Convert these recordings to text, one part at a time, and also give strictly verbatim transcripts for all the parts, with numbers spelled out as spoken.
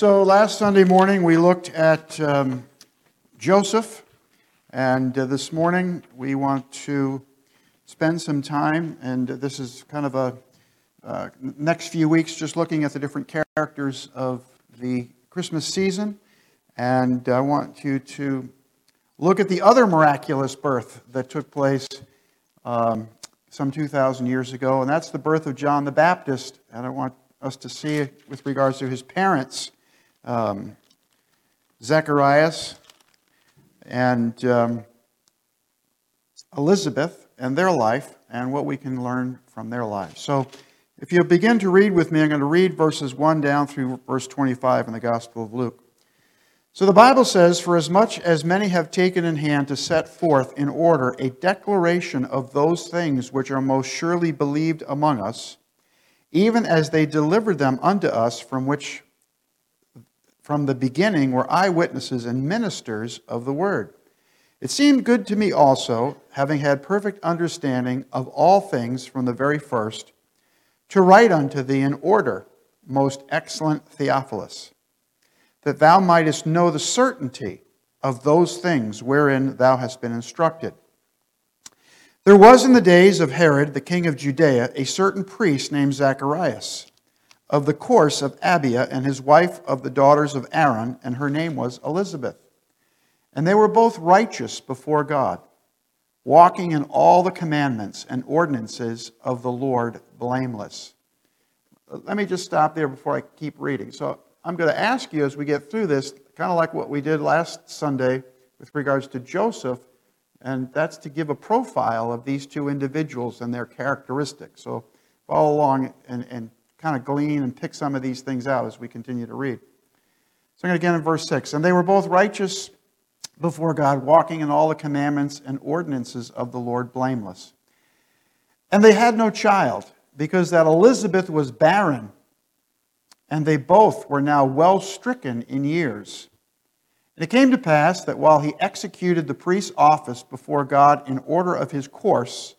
So last Sunday morning we looked at um, Joseph, and uh, this morning we want to spend some time, and this is kind of a uh, next few weeks, just looking at the different characters of the Christmas season, and I want you to look at the other miraculous birth that took place um, some two thousand years ago, and that's the birth of John the Baptist, and I want us to see it with regards to his parents, Um, Zacharias and um, Elizabeth and their life and what we can learn from their lives. So if you begin to read with me, I'm going to read verses one down through verse twenty-five in the Gospel of Luke. So the Bible says, "For as much as many have taken in hand to set forth in order a declaration of those things which are most surely believed among us, even as they delivered them unto us, from which from the beginning were eyewitnesses and ministers of the word. It seemed good to me also, having had perfect understanding of all things from the very first, to write unto thee in order, most excellent Theophilus, that thou mightest know the certainty of those things wherein thou hast been instructed. There was in the days of Herod the king of Judea a certain priest named Zacharias, of the course of Abia, and his wife of the daughters of Aaron, and her name was Elizabeth. And they were both righteous before God, walking in all the commandments and ordinances of the Lord blameless." Let me just stop there before I keep reading. So I'm going to ask you as we get through this, kind of like what we did last Sunday with regards to Joseph, and that's to give a profile of these two individuals and their characteristics. So follow along and and kind of glean and pick some of these things out as we continue to read. So I'm going to get in verse six. "And they were both righteous before God, walking in all the commandments and ordinances of the Lord blameless. And they had no child, because that Elizabeth was barren, and they both were now well stricken in years. And it came to pass that while he executed the priest's office before God in order of his course,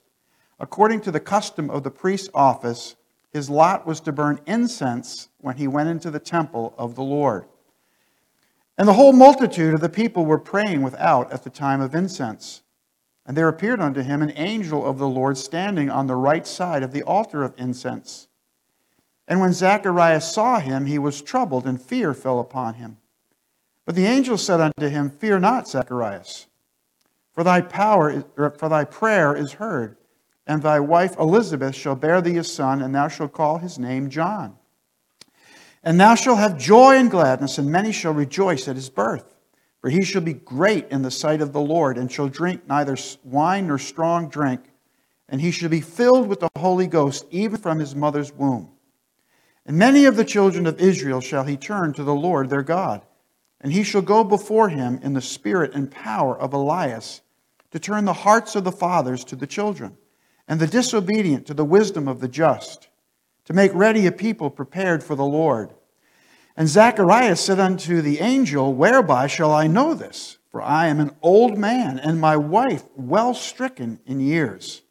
according to the custom of the priest's office, his lot was to burn incense when he went into the temple of the Lord. And the whole multitude of the people were praying without at the time of incense. And there appeared unto him an angel of the Lord standing on the right side of the altar of incense. And when Zacharias saw him, he was troubled, and fear fell upon him. But the angel said unto him, Fear not, Zacharias, for thy power, for thy prayer is heard. And thy wife Elizabeth shall bear thee a son, and thou shalt call his name John. And thou shalt have joy and gladness, and many shall rejoice at his birth. For he shall be great in the sight of the Lord, and shall drink neither wine nor strong drink. And he shall be filled with the Holy Ghost, even from his mother's womb. And many of the children of Israel shall he turn to the Lord their God. And he shall go before him in the spirit and power of Elias, to turn the hearts of the fathers to the children, and the disobedient to the wisdom of the just, to make ready a people prepared for the Lord. And Zacharias said unto the angel, Whereby shall I know this? For I am an old man, and my wife well stricken in years.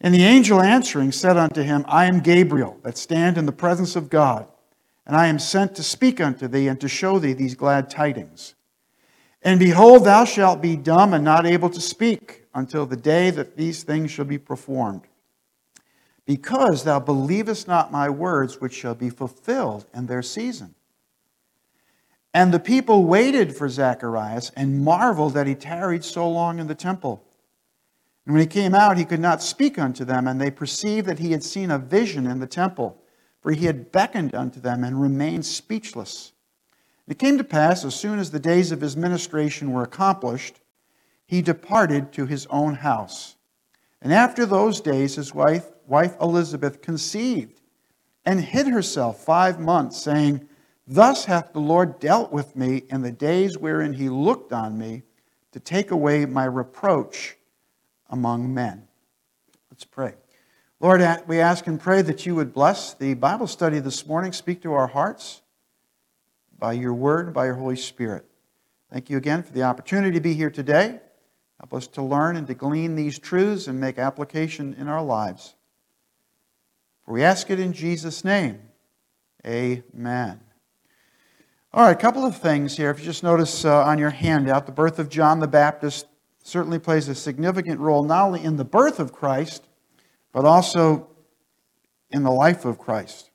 And the angel answering said unto him, I am Gabriel, that stand in the presence of God, and I am sent to speak unto thee, and to show thee these glad tidings. And behold, thou shalt be dumb and not able to speak, until the day that these things shall be performed, because thou believest not my words, which shall be fulfilled in their season. And the people waited for Zacharias, and marveled that he tarried so long in the temple. And when he came out, he could not speak unto them, and they perceived that he had seen a vision in the temple, for he had beckoned unto them, and remained speechless. And it came to pass, as soon as the days of his ministration were accomplished, he departed to his own house. And after those days his wife, wife Elizabeth conceived, and hid herself five months, saying, Thus hath the Lord dealt with me in the days wherein he looked on me, to take away my reproach among men." Let's pray. Lord, we ask and pray that you would bless the Bible study this morning. Speak to our hearts by your word, by your Holy Spirit. Thank you again for the opportunity to be here today. Help us to learn and to glean these truths and make application in our lives. For we ask it in Jesus' name. Amen. All right, a couple of things here. If you just notice uh, on your handout, the birth of John the Baptist certainly plays a significant role not only in the birth of Christ, but also in the life of Christ.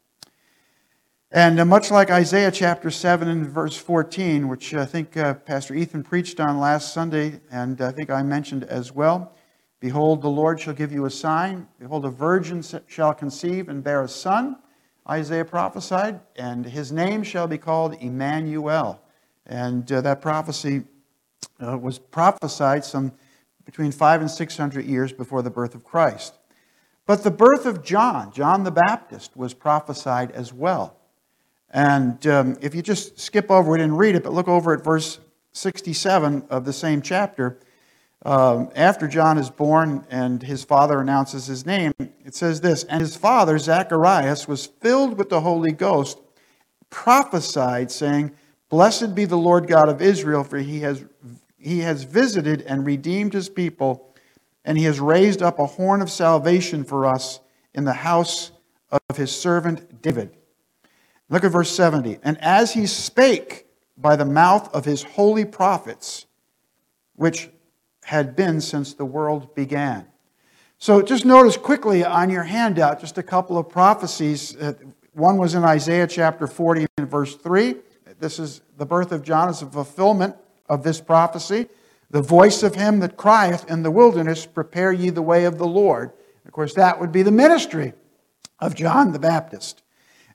And uh, much like Isaiah chapter seven and verse fourteen, which I think uh, Pastor Ethan preached on last Sunday, and I think I mentioned as well, behold, the Lord shall give you a sign. Behold, a virgin shall conceive and bear a son, Isaiah prophesied, and his name shall be called Emmanuel. And uh, that prophecy uh, was prophesied some between five and six hundred years before the birth of Christ. But the birth of John, John the Baptist, was prophesied as well. And um, if you just skip over it and read it, but look over at verse sixty-seven of the same chapter, Um, after John is born and his father announces his name, it says this, and his father, Zacharias, was filled with the Holy Ghost, prophesied, saying, blessed be the Lord God of Israel, for he has, he has visited and redeemed his people, and he has raised up a horn of salvation for us in the house of his servant David. Look at verse seventy. And as he spake by the mouth of his holy prophets, which had been since the world began. So just notice quickly on your handout just a couple of prophecies. One was in Isaiah chapter forty and verse three. This is the birth of John as a fulfillment of this prophecy. The voice of him that crieth in the wilderness, prepare ye the way of the Lord. Of course, that would be the ministry of John the Baptist.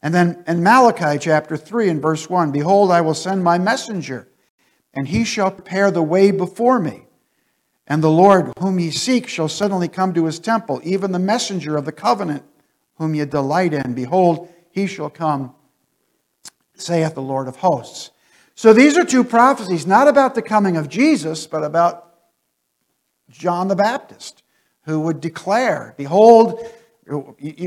And then in Malachi chapter three and verse one, behold, I will send my messenger, and he shall prepare the way before me. And the Lord whom ye seek shall suddenly come to his temple, even the messenger of the covenant whom ye delight in. Behold, he shall come, saith the Lord of hosts. So these are two prophecies, not about the coming of Jesus, but about John the Baptist, who would declare, behold,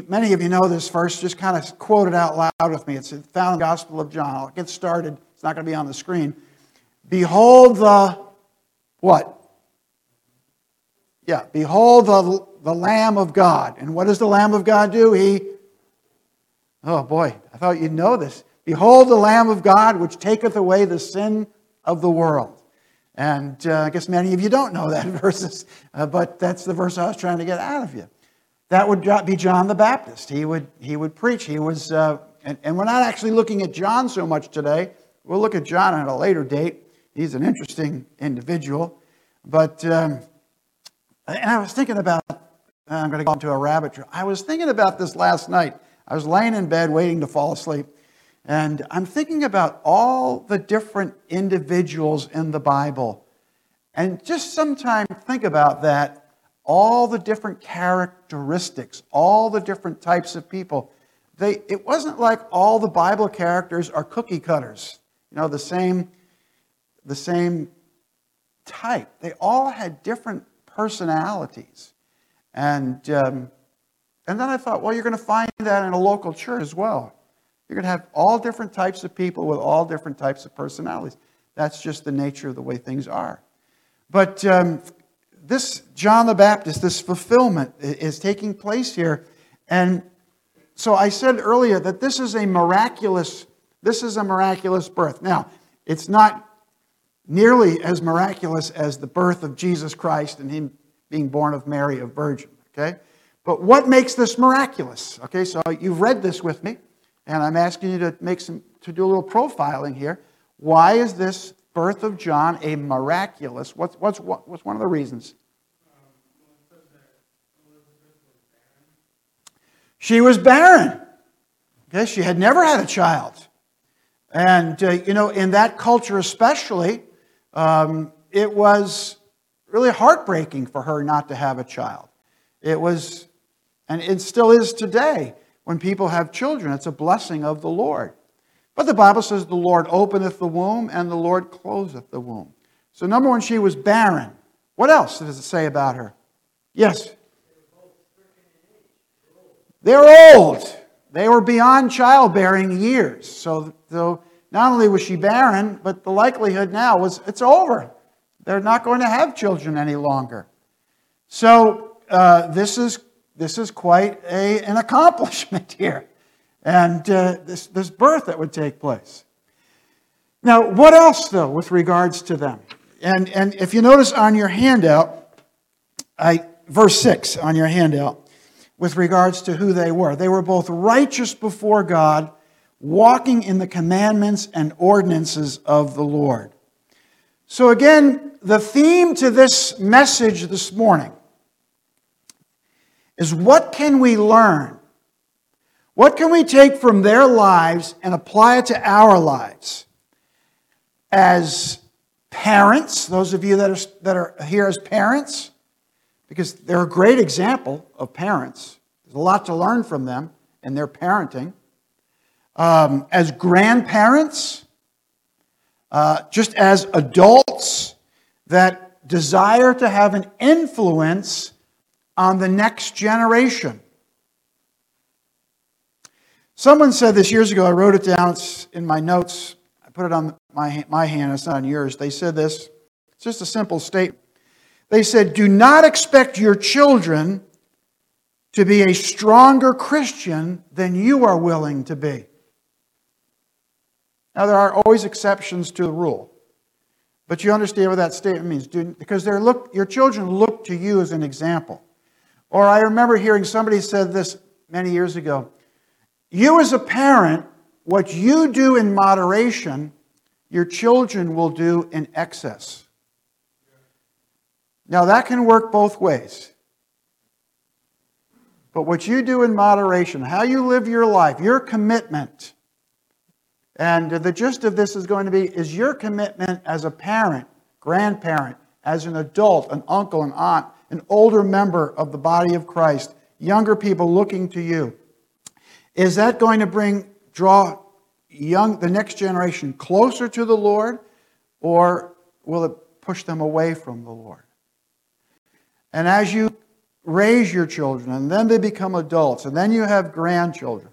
many of you know this verse, just kind of quote it out loud with me. It's found in the Gospel of John. I'll get started. It's not going to be on the screen. Behold the, what? Yeah, behold the, the Lamb of God. And what does the Lamb of God do? He, oh boy, I thought you'd know this. Behold the Lamb of God, which taketh away the sin of the world. And uh, I guess many of you don't know that verse, uh, but that's the verse I was trying to get out of you. That would be John the Baptist. He would he would preach. He was, uh, and, and we're not actually looking at John so much today. We'll look at John at a later date. He's an interesting individual, but. Um, And I was thinking about, I'm going to go into a rabbit trail. I was thinking about this last night. I was laying in bed waiting to fall asleep. And I'm thinking about all the different individuals in the Bible. And just sometime think about that. All the different characteristics, all the different types of people. They, it wasn't like all the Bible characters are cookie cutters. You know, the same, the same type. They all had different personalities. And um, and then I thought, well, you're going to find that in a local church as well. You're going to have all different types of people with all different types of personalities. That's just the nature of the way things are. But um, this John the Baptist, this fulfillment is taking place here. And so I said earlier that this is a miraculous, this is a miraculous birth. Now, it's not nearly as miraculous as the birth of Jesus Christ and him being born of Mary, a virgin, okay? But what makes this miraculous? Okay, so you've read this with me, and I'm asking you to make some to do a little profiling here. Why is this birth of John a miraculous? What's what's what's one of the reasons? She was barren. Okay, she had never had a child, and uh, you know, in that culture especially. Um, it was really heartbreaking for her not to have a child. It was, and it still is today, when people have children. It's a blessing of the Lord. But the Bible says, the Lord openeth the womb, and the Lord closeth the womb. So number one, she was barren. What else does it say about her? Yes? They're old. They were beyond childbearing years. So, so not only was she barren, but the likelihood now was it's over. They're not going to have children any longer. So uh, this is this is quite a, an accomplishment here, and uh, this this birth that would take place. Now, what else, though, with regards to them? And, and if you notice on your handout, I, verse six on your handout, with regards to who they were. They were both righteous before God, walking in the commandments and ordinances of the Lord. So again, the theme to this message this morning is what can we learn? What can we take from their lives and apply it to our lives? As parents, those of you that are, that are here as parents, because they're a great example of parents. There's a lot to learn from them and their parenting. Um, as grandparents, uh, just as adults that desire to have an influence on the next generation. Someone said this years ago, I wrote it down, it's in my notes, I put it on my, my hand, it's not on yours. They said this, it's just a simple statement. They said, do not expect your children to be a stronger Christian than you are willing to be. Now, there are always exceptions to the rule, but you understand what that statement means, because they're look, your children look to you as an example. Or I remember hearing somebody said this many years ago, you as a parent, what you do in moderation, your children will do in excess. Now, that can work both ways. But what you do in moderation, how you live your life, your commitment, and the gist of this is going to be, is your commitment as a parent, grandparent, as an adult, an uncle, an aunt, an older member of the body of Christ, younger people looking to you, is that going to bring, draw young, the next generation closer to the Lord, or will it push them away from the Lord? And as you raise your children, and then they become adults, and then you have grandchildren.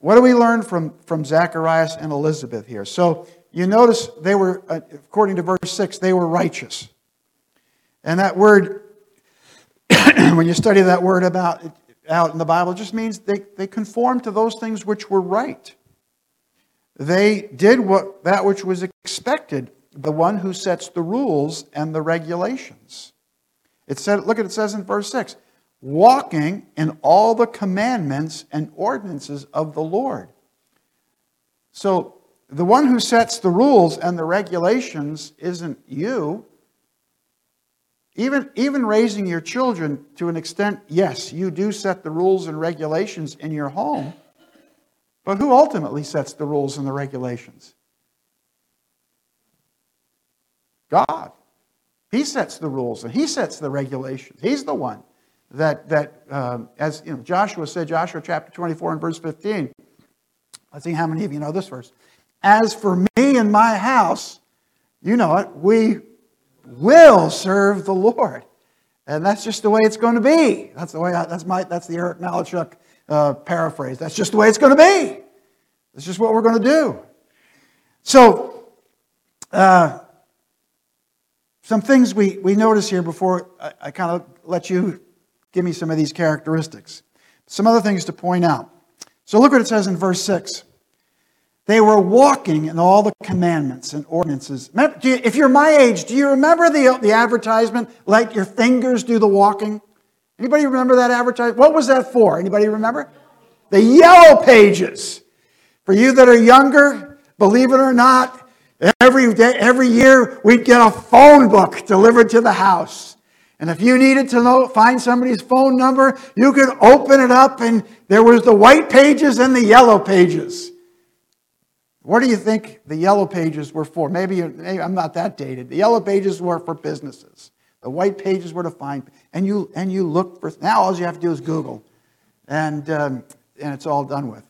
What do we learn from, from Zacharias and Elizabeth here? So you notice they were, according to verse six, they were righteous. And that word, when you study that word about out in the Bible, it just means they, they conformed to those things which were right. They did what that which was expected, the one who sets the rules and the regulations. It said, look at it says in verse six, walking in all the commandments and ordinances of the Lord. So the one who sets the rules and the regulations isn't you. Even, even raising your children to an extent, yes, you do set the rules and regulations in your home, but who ultimately sets the rules and the regulations? God. He sets the rules and he sets the regulations. He's the one that, that um, as you know, Joshua said, Joshua chapter twenty-four and verse fifteen. Let's see how many of you know this verse. As for me and my house, you know it, we will serve the Lord. And that's just the way it's going to be. That's the way. I, that's my. That's the Eric Malachuk uh, paraphrase. That's just the way it's going to be. That's just what we're going to do. So, uh, some things we, we notice here before I, I kind of let you give me some of these characteristics. Some other things to point out. So look what it says in verse six. They were walking in all the commandments and ordinances. Remember, do you, if you're my age, do you remember the, the advertisement, let your fingers do the walking? Anybody remember that advertisement? What was that for? Anybody remember? The Yellow Pages. For you that are younger, believe it or not, every day, every year, we'd get a phone book delivered to the house. And if you needed to know, find somebody's phone number, you could open it up and there was the white pages and the yellow pages. What do you think the yellow pages were for? Maybe, maybe I'm not that dated. The yellow pages were for businesses. The white pages were to find, and you and you look for. Now all you have to do is Google, and um, and it's all done with.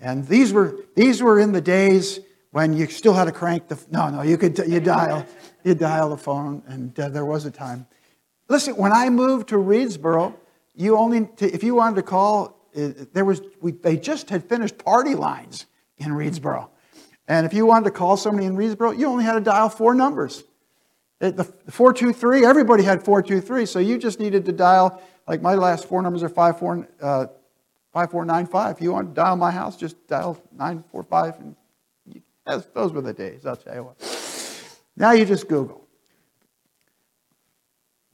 And these were these were in the days when you still had to crank the. No, no, you could you dial you dial the phone, and uh, there was a time. Listen, when I moved to Reedsboro, you only to, if you wanted to call, there was we, they just had finished party lines in Reedsboro. And if you wanted to call somebody in Reedsboro, you only had to dial four numbers. It, the four two three, everybody had four two three, so you just needed to dial, like my last four numbers are five four nine five. If you want to dial my house, just dial nine four five. And That's, those were the days, I'll tell you what. Now you just Google.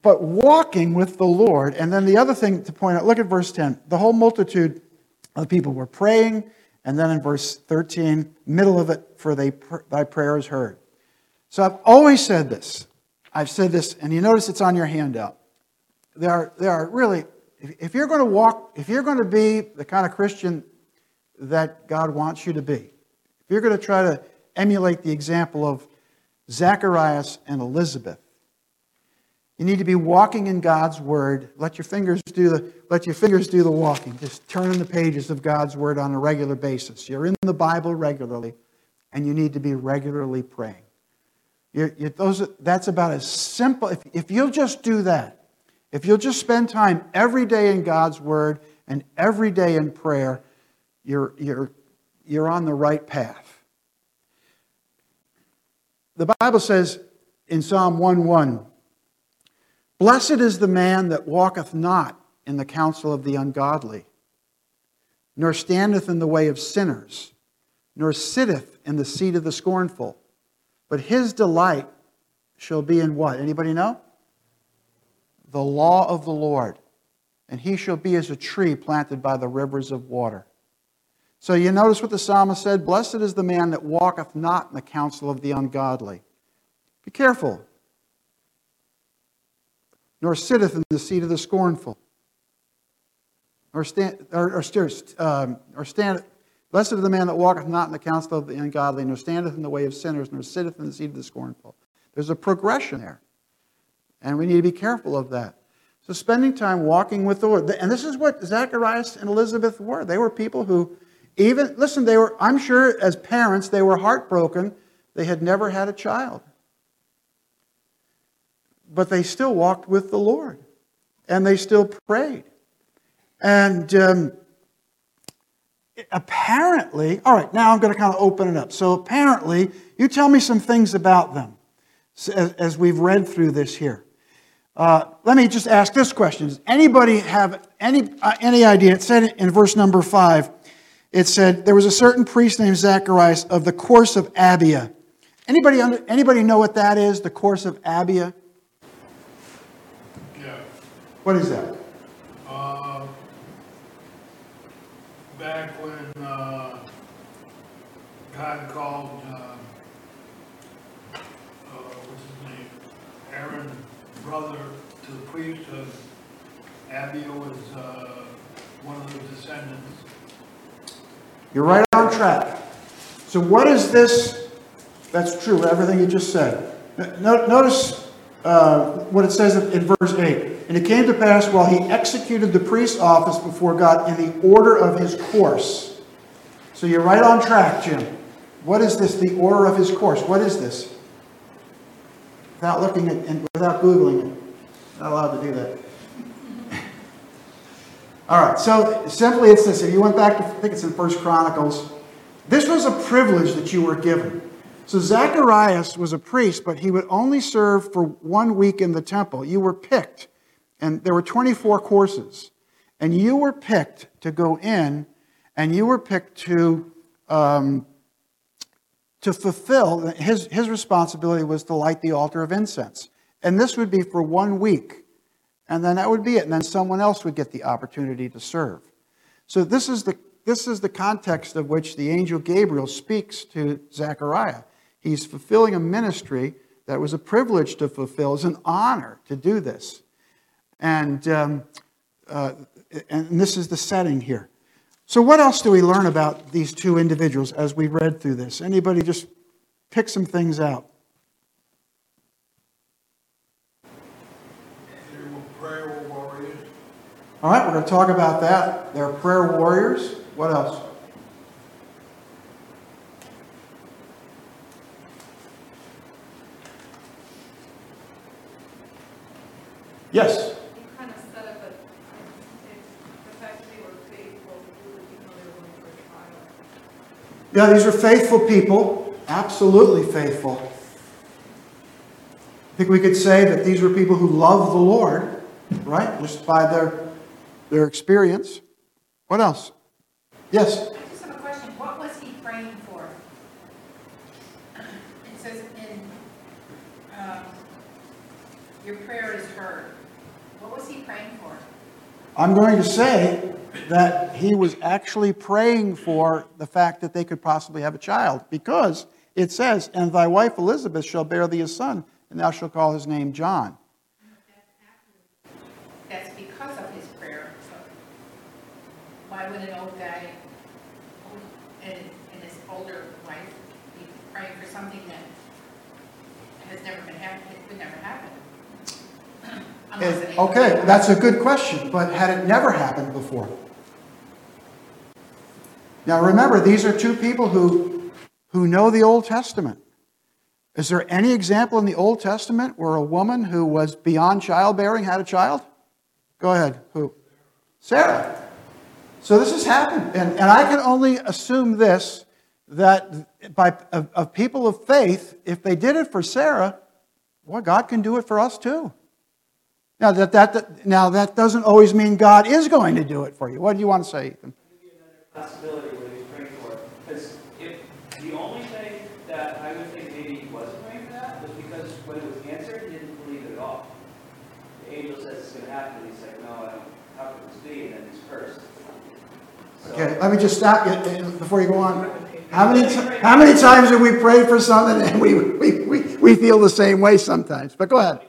But walking with the Lord, and then the other thing to point out, look at verse ten. The whole multitude of people were praying, and then in verse thirteen, middle of it, for they, thy prayer is heard. So I've always said this. I've said this, and you notice it's on your handout. There are, there are really, if, if you're going to walk, if you're going to be the kind of Christian that God wants you to be, if you're going to try to emulate the example of Zacharias and Elizabeth, you need to be walking in God's Word. Let your fingers do the let your fingers do the walking. Just turn the pages of God's Word on a regular basis. You're in the Bible regularly, and you need to be regularly praying. You're, you're, those, that's about as simple. If, if you'll just do that, if you'll just spend time every day in God's Word and every day in prayer, you're you're you're on the right path. The Bible says in Psalm one one. Blessed is the man that walketh not in the counsel of the ungodly, nor standeth in the way of sinners, nor sitteth in the seat of the scornful. But his delight shall be in what? Anybody know? The law of the Lord. And he shall be as a tree planted by the rivers of water. So you notice what the psalmist said? Blessed is the man that walketh not in the counsel of the ungodly. Be careful. Nor sitteth in the seat of the scornful, or stand, or, or, um, or stand. Blessed is the man that walketh not in the counsel of the ungodly, nor standeth in the way of sinners, nor sitteth in the seat of the scornful. There's a progression there, and we need to be careful of that. So, spending time walking with the Lord, and this is what Zacharias and Elizabeth were. They were people who, even listen, they were. I'm sure as parents, they were heartbroken. They had never had a child. But they still walked with the Lord, and they still prayed. And um, apparently, all right, now I'm going to kind of open it up. So apparently, you tell me some things about them as, as we've read through this here. Uh, let me just ask this question. Does anybody have any, uh, any idea? It said in verse number five, it said, there was a certain priest named Zacharias of the course of Abia. Anybody, under, anybody know what that is, the course of Abia? What is that? Uh, back when uh, God called, uh, uh, what's his name, Aaron's brother to the priesthood, Abia was uh, one of the descendants. You're right on track. So what is this? That's true, everything you just said. No, notice uh, what it says in verse eight. And it came to pass while he executed the priest's office before God in the order of his course. So you're right on track, Jim. What is this, the order of his course? What is this? Without looking at and without Googling it. Not allowed to do that. All right, so simply it's this. If you went back to, I think it's in First Chronicles, this was a privilege that you were given. So Zacharias was a priest, but he would only serve for one week in the temple. You were picked. And there were twenty-four courses. And you were picked to go in, and you were picked to um, to fulfill. His, his responsibility was to light the altar of incense. And this would be for one week. And then that would be it. And then someone else would get the opportunity to serve. So this is the, this is the context of which the angel Gabriel speaks to Zechariah. He's fulfilling a ministry that was a privilege to fulfill. It's an honor to do this. And um, uh, and this is the setting here. So what else do we learn about these two individuals as we read through this? Anybody just pick some things out? They were prayer warriors. All right, we're going to talk about that. They're prayer warriors. What else? Yes? Yeah, these are faithful people, absolutely faithful. I think we could say that these were people who love the Lord, right? Just by their their experience. What else? Yes? I just have a question. What was he praying for? it says in, um, your prayer is heard. What was he praying for? I'm going to say that he was actually praying for the fact that they could possibly have a child, because it says, and thy wife Elizabeth shall bear thee a son, and thou shalt call his name John. That's because of his prayer. So why would an old guy and, and his older wife be praying for something that has never been happened? It would never happen. It, okay, that's a good question, but had it never happened before? Now remember, these are two people who, who know the Old Testament. Is there any example in the Old Testament where a woman who was beyond childbearing had a child? Go ahead. Who? Sarah. So this has happened. And, and I can only assume this, that by of, of people of faith, if they did it for Sarah, well, God can do it for us too. Now that, that, that now that doesn't always mean God is going to do it for you. What do you want to say, Ethan? Another possibility what he's praying for. Because if the only thing that I would think maybe he wasn't praying for that was because when it was answered, he didn't believe it at all. The angel says it's going to happen, and he's like, no, I don't, how could this be? And then he's cursed. So, okay, let me just stop you before you go on. How many t- how many times have we prayed for something and we, we, we, we feel the same way sometimes? But go ahead.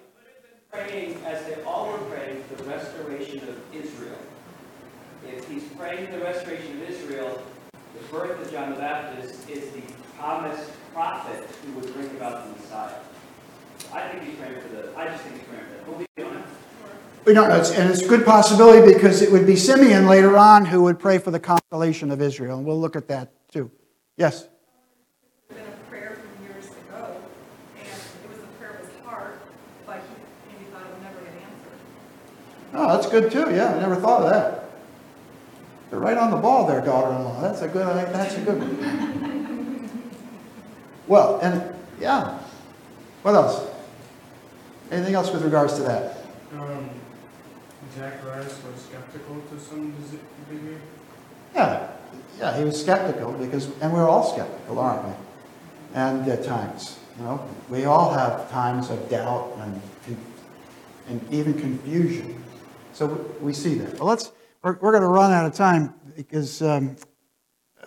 John the Baptist is the promised prophet who would bring about the Messiah. I think he's praying for the. I just think he's praying for that. But we don't know. We don't know, and it's a good possibility because it would be Simeon later on who would pray for the consolation of Israel, and we'll look at that too. Yes. It's been a prayer from years ago, and it was a prayer of his heart, but he maybe thought it would never get answered. Oh, that's good too. Yeah, I never thought of that. They're right on the ball there, daughter-in-law. That's a good, that's a good one. Well, and, yeah. What else? Anything else with regards to that? Um, Zacharias was skeptical to some degree? Yeah. Yeah, he was skeptical because, and we're all skeptical, aren't we? And at times, you know, we all have times of doubt and, and even confusion. So we see that. Well, let's, We're, we're going to run out of time because um,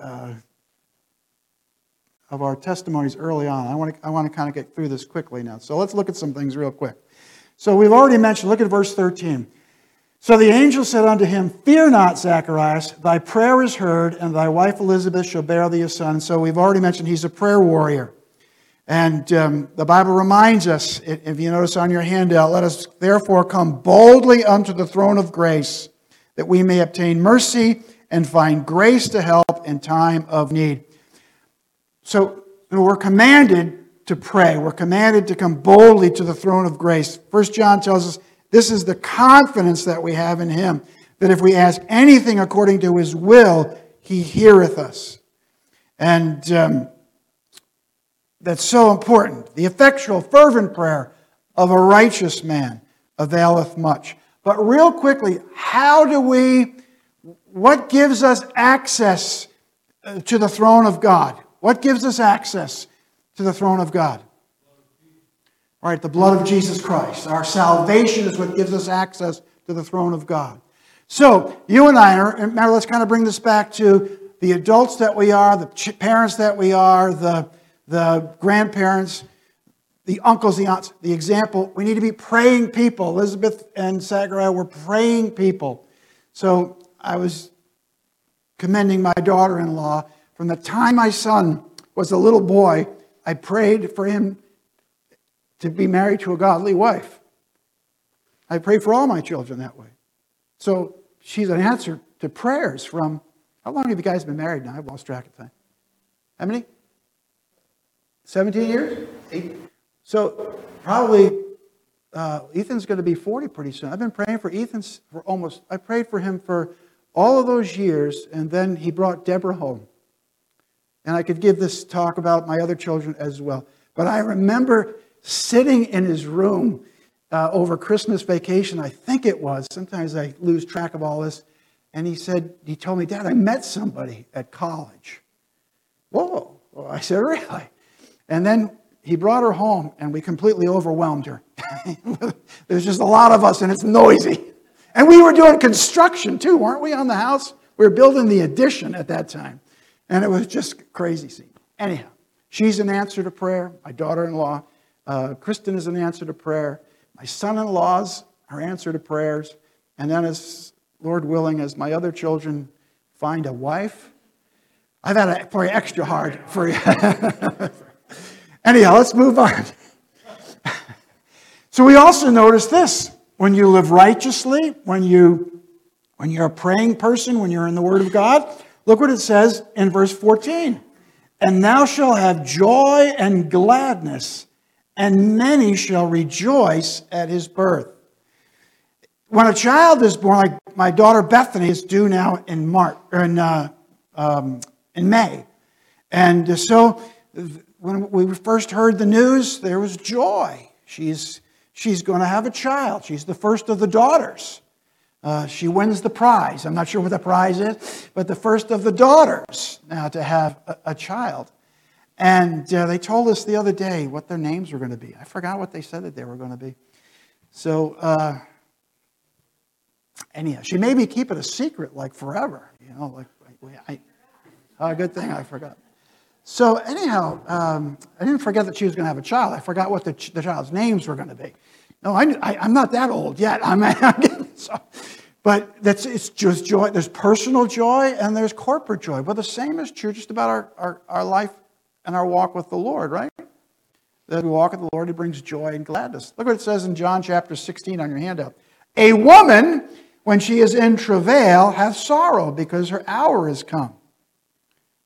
uh, of our testimonies early on. I want to I want to kind of get through this quickly now. So let's look at some things real quick. So we've already mentioned, look at verse thirteen. So the angel said unto him, fear not, Zacharias, thy prayer is heard, and thy wife Elizabeth shall bear thee a son. So we've already mentioned he's a prayer warrior. And um, the Bible reminds us, if you notice on your handout, let us therefore come boldly unto the throne of grace, that we may obtain mercy and find grace to help in time of need. So we're commanded to pray. We're commanded to come boldly to the throne of grace. First John tells us this is the confidence that we have in him, that if we ask anything according to his will, he heareth us. And um, that's so important. The effectual, fervent prayer of a righteous man availeth much. But real quickly, how do we, what gives us access to the throne of God? What gives us access to the throne of God? All right, the blood of Jesus Christ. Our salvation is what gives us access to the throne of God. So, you and I, are, and let's kind of bring this back to the adults that we are, the parents that we are, the, the grandparents, the uncles, the aunts, the example. We need to be praying people. Elizabeth and Zachariah were praying people. So I was commending my daughter-in-law. From the time my son was a little boy, I prayed for him to be married to a godly wife. I prayed for all my children that way. So she's an answer to prayers from, how long have you guys been married now? I've lost track of time. How many? seventeen years? Eight. So probably uh, Ethan's going to be forty pretty soon. I've been praying for Ethan for almost, I prayed for him for all of those years, and then he brought Deborah home. And I could give this talk about my other children as well. But I remember sitting in his room uh, over Christmas vacation, I think it was. Sometimes I lose track of all this. And he said, he told me, Dad, I met somebody at college. Whoa. Well, I said, really? And then he brought her home, and we completely overwhelmed her. There's just a lot of us, and it's noisy. And we were doing construction, too, weren't we, on the house? We were building the addition at that time. And it was just a crazy scene. Anyhow, she's an answer to prayer. My daughter-in-law, uh, Kristen, is an answer to prayer. My son-in-law's her answer to prayers. And then, as Lord willing, as my other children find a wife, I've had to play extra hard for you. Anyhow, let's move on. So we also notice this. When you live righteously, when, you, when you're a praying person, when you're in the Word of God, look what it says in verse fourteen. And thou shalt have joy and gladness, and many shall rejoice at his birth. When a child is born, like my daughter Bethany is due now in March, or in, uh, um, in May. And so when we first heard the news, there was joy. She's... She's going to have a child. She's the first of the daughters. Uh, she wins the prize. I'm not sure what the prize is, but the first of the daughters now to have a, a child. And uh, they told us the other day what their names were going to be. I forgot what they said that they were going to be. So, uh, anyhow, she made me keep it a secret like forever. You know, like, I, I, oh, good thing I forgot. So anyhow, um, I didn't forget that she was going to have a child. I forgot what the, ch- the child's names were going to be. No, I, I, I'm not that old yet. I'm, I'm getting so, but that's it's just joy. There's personal joy and there's corporate joy. Well, the same is true just about our, our, our life and our walk with the Lord, right? That we walk with the Lord, He brings joy and gladness. Look what it says in John chapter sixteen on your handout. A woman, when she is in travail, hath sorrow because her hour is come.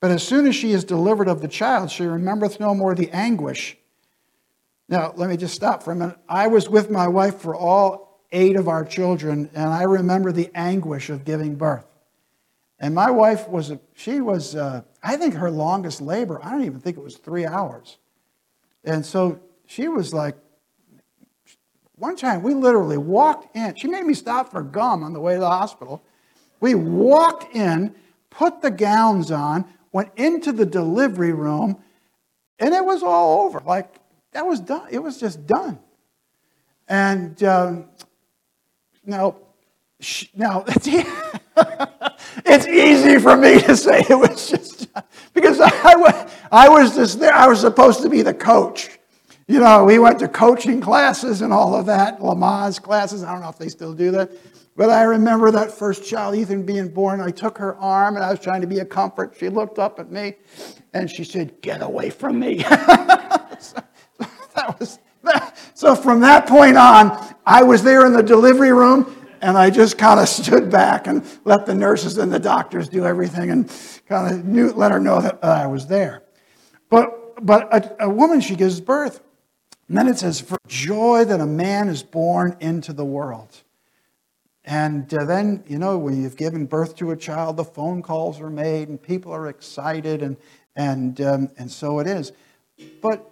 But as soon as she is delivered of the child, she remembereth no more the anguish. Now, let me just stop for a minute. I was with my wife for all eight of our children, and I remember the anguish of giving birth. And my wife was, a, she was, uh, I think her longest labor, I don't even think it was three hours. And so she was like, one time we literally walked in. She made me stop for gum on the way to the hospital. We walked in, put the gowns on, went into the delivery room, and it was all over. Like, that was done. It was just done. And um, now, sh- now it's, e- it's easy for me to say it was just done, because I, I, I was just there. I was supposed to be the coach. You know, we went to coaching classes and all of that, Lamaze classes. I don't know if they still do that. But I remember that first child, Ethan, being born. I took her arm, and I was trying to be a comfort. She looked up at me, and she said, "Get away from me." so, that was, that, so from that point on, I was there in the delivery room, and I just kind of stood back and let the nurses and the doctors do everything and kind of knew, let her know that uh, I was there. But, but a, a woman, she gives birth. And then it says, "For joy that a man is born into the world." And then, you know, when you've given birth to a child, the phone calls are made and people are excited, and and um, and so it is. But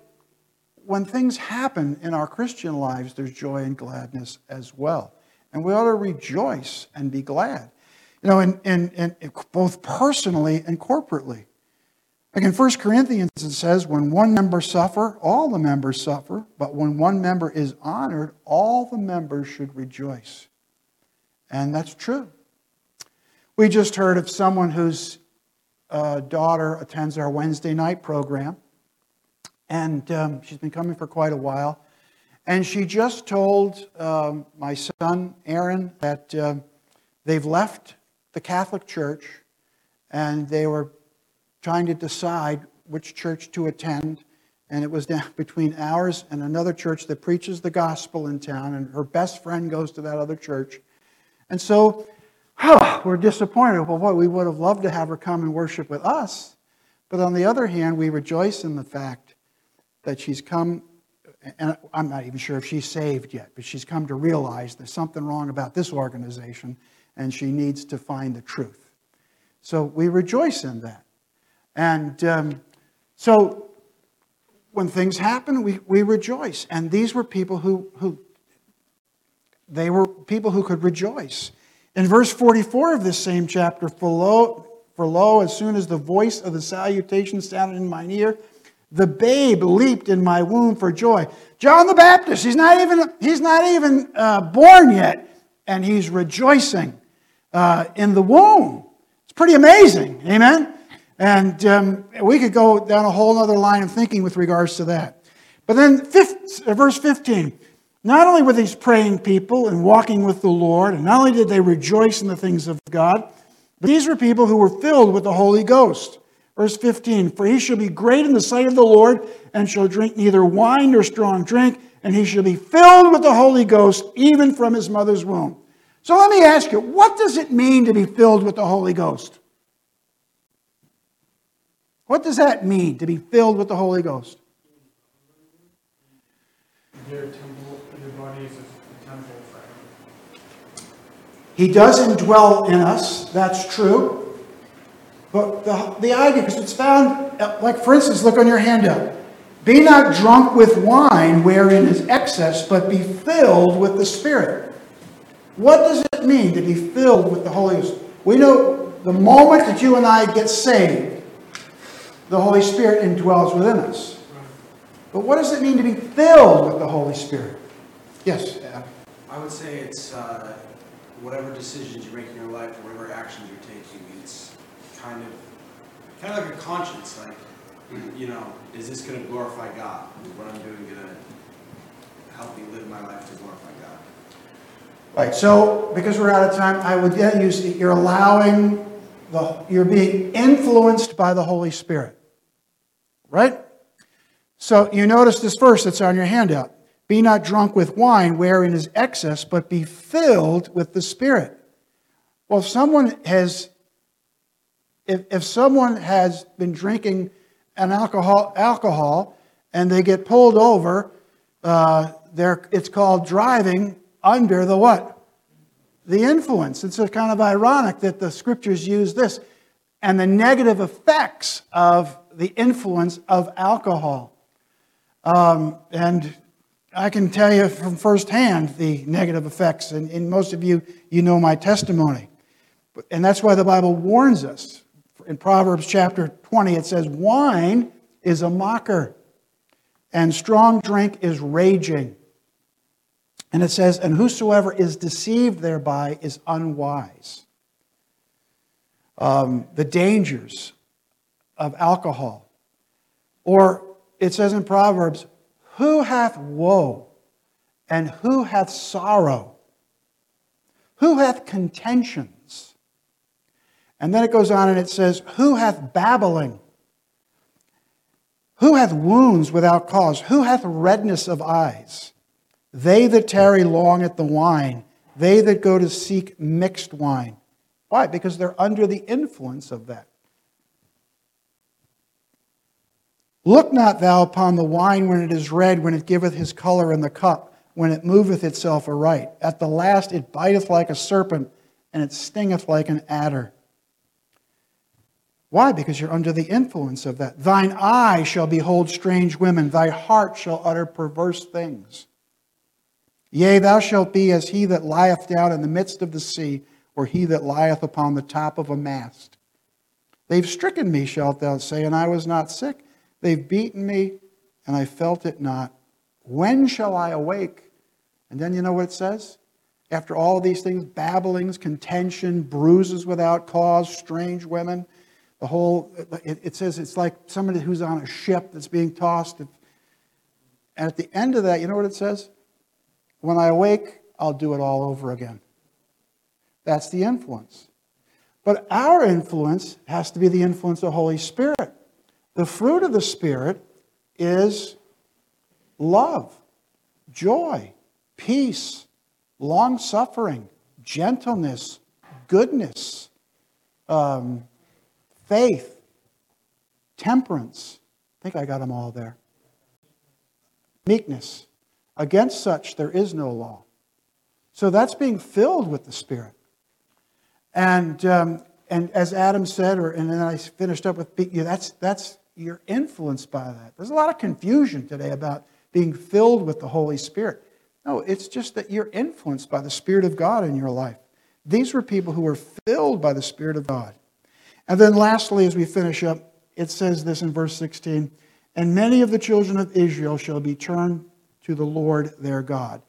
when things happen in our Christian lives, there's joy and gladness as well. And we ought to rejoice and be glad, you know, and, and, and both personally and corporately. Like in First Corinthians, it says, when one member suffer, all the members suffer. But when one member is honored, all the members should rejoice. And that's true. We just heard of someone whose uh, daughter attends our Wednesday night program. And um, she's been coming for quite a while. And she just told um, my son, Aaron, that uh, they've left the Catholic Church. And they were trying to decide which church to attend. And it was down between ours and another church that preaches the gospel in town. And her best friend goes to that other church. And so, huh, we're disappointed. Well, boy, we would have loved to have her come and worship with us. But on the other hand, we rejoice in the fact that she's come, and I'm not even sure if she's saved yet, but she's come to realize there's something wrong about this organization, and she needs to find the truth. So we rejoice in that. And um, so when things happen, we, we rejoice. And these were people who... who They were people who could rejoice. In verse forty-four of this same chapter, for lo, for lo, as soon as the voice of the salutation sounded in mine ear, The babe leaped in my womb for joy. John the Baptist, he's not even, he's not even uh, born yet, and he's rejoicing uh, in the womb. It's pretty amazing, amen? And um, we could go down a whole other line of thinking with regards to that. But then fifth, uh, verse fifteen, not only were these praying people and walking with the Lord, and not only did they rejoice in the things of God, but these were people who were filled with the Holy Ghost. Verse fifteen, for he shall be great in the sight of the Lord, and shall drink neither wine nor strong drink, and he shall be filled with the Holy Ghost, even from his mother's womb. So let me ask you, what does it mean to be filled with the Holy Ghost? What does that mean, to be filled with the Holy Ghost? Your temple, your body is a temple of God. He does indwell in us, that's true. But the, the idea, because it's found, like for instance, look on your handout. Be not drunk with wine wherein is excess, but be filled with the Spirit. What does it mean to be filled with the Holy Ghost? We know the moment that you and I get saved, the Holy Spirit indwells within us. But what does it mean to be filled with the Holy Spirit? Yes? Yeah. I would say it's uh, whatever decisions you make in your life, whatever actions you're taking, it's Kind of, kind of like a conscience. Like, you know, is this going to glorify God? Is what I'm doing going to help me live my life to glorify God? Right. So, because we're out of time, I would then use you're allowing the you're being influenced by the Holy Spirit, right? So you notice this verse that's on your handout: "Be not drunk with wine, wherein is excess, but be filled with the Spirit." Well, if someone has If, if someone has been drinking an alcohol, alcohol and they get pulled over, uh, they're, it's called driving under the what? The influence. It's kind of ironic that the Scriptures use this. And the negative effects of the influence of alcohol. Um, and I can tell you from firsthand the negative effects. And, and most of you, you know my testimony. And that's why the Bible warns us. In Proverbs chapter twenty, it says, wine is a mocker, and strong drink is raging. And it says, and whosoever is deceived thereby is unwise. Um, the dangers of alcohol. Or it says in Proverbs, who hath woe, and who hath sorrow? Who hath contention? And then it goes on and it says, who hath babbling? Who hath wounds without cause? Who hath redness of eyes? They that tarry long at the wine, they that go to seek mixed wine. Why? Because they're under the influence of that. Look not thou upon the wine when it is red, when it giveth his color in the cup, when it moveth itself aright. At the last it biteth like a serpent, and it stingeth like an adder. Why? Because you're under the influence of that. Thine eye shall behold strange women. Thy heart shall utter perverse things. Yea, thou shalt be as he that lieth down in the midst of the sea, or he that lieth upon the top of a mast. They've stricken me, shalt thou say, and I was not sick. They've beaten me, and I felt it not. When shall I awake? And then you know what it says? After all these things, babblings, contention, bruises without cause, strange women. The whole, it says it's like somebody who's on a ship that's being tossed. And at the end of that, you know what it says? When I awake, I'll do it all over again. That's the influence. But our influence has to be the influence of the Holy Spirit. The fruit of the Spirit is love, joy, peace, long-suffering, gentleness, goodness, um, faith, temperance, I think I got them all there, meekness. Against such there is no law. So that's being filled with the Spirit. And um, and as Adam said, or and then I finished up with, you know, that's, that's you're influenced by that. There's a lot of confusion today about being filled with the Holy Spirit. No, it's just that you're influenced by the Spirit of God in your life. These were people who were filled by the Spirit of God. And then lastly, as we finish up, it says this in verse sixteen, and many of the children of Israel shall be turned to the Lord their God.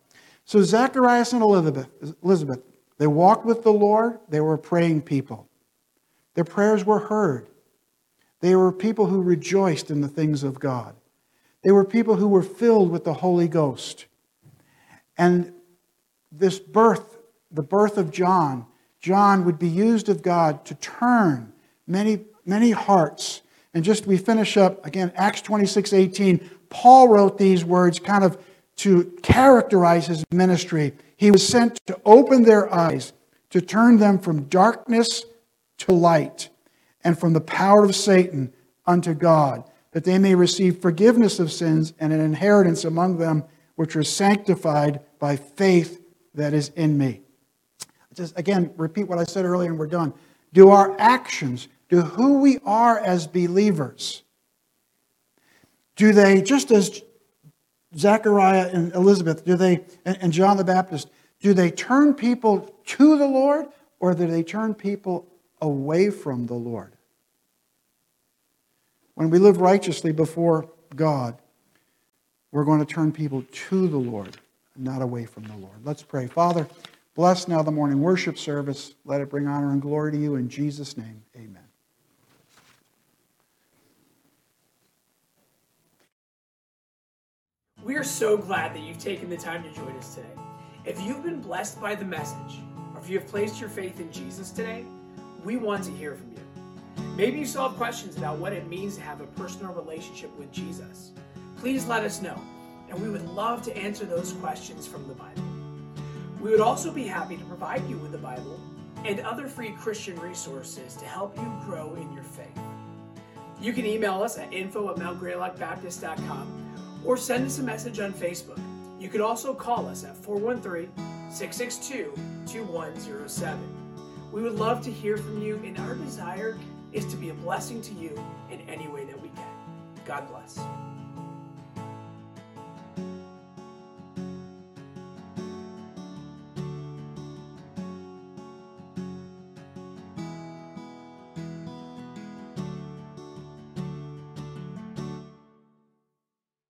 So Zacharias and Elizabeth, Elizabeth, they walked with the Lord. They were a praying people. Their prayers were heard. They were people who rejoiced in the things of God. They were people who were filled with the Holy Ghost. And this birth, the birth of John, John would be used of God to turn many, many hearts. And just we finish up, again, Acts twenty-six eighteen. Paul wrote these words kind of to characterize his ministry. He was sent to open their eyes, to turn them from darkness to light, and from the power of Satan unto God, that they may receive forgiveness of sins and an inheritance among them which are sanctified by faith that is in me. Just again, repeat what I said earlier and we're done. Do our actions, do who we are as believers, do they, just as Zechariah and Elizabeth, do they, and John the Baptist, do they turn people to the Lord, or do they turn people away from the Lord? When we live righteously before God, we're going to turn people to the Lord, not away from the Lord. Let's pray. Father, bless now the morning worship service. Let it bring honor and glory to you. In Jesus' name, amen. We are so glad that you've taken the time to join us today. If you've been blessed by the message, or if you have placed your faith in Jesus today, we want to hear from you. Maybe you still have questions about what it means to have a personal relationship with Jesus. Please let us know, and we would love to answer those questions from the Bible. We would also be happy to provide you with the Bible and other free Christian resources to help you grow in your faith. You can email us at info at mount greylock baptist dot com. Or send us a message on Facebook. You could also call us at four one three, six six two, two one zero seven. We would love to hear from you, and our desire is to be a blessing to you in any way that we can. God bless.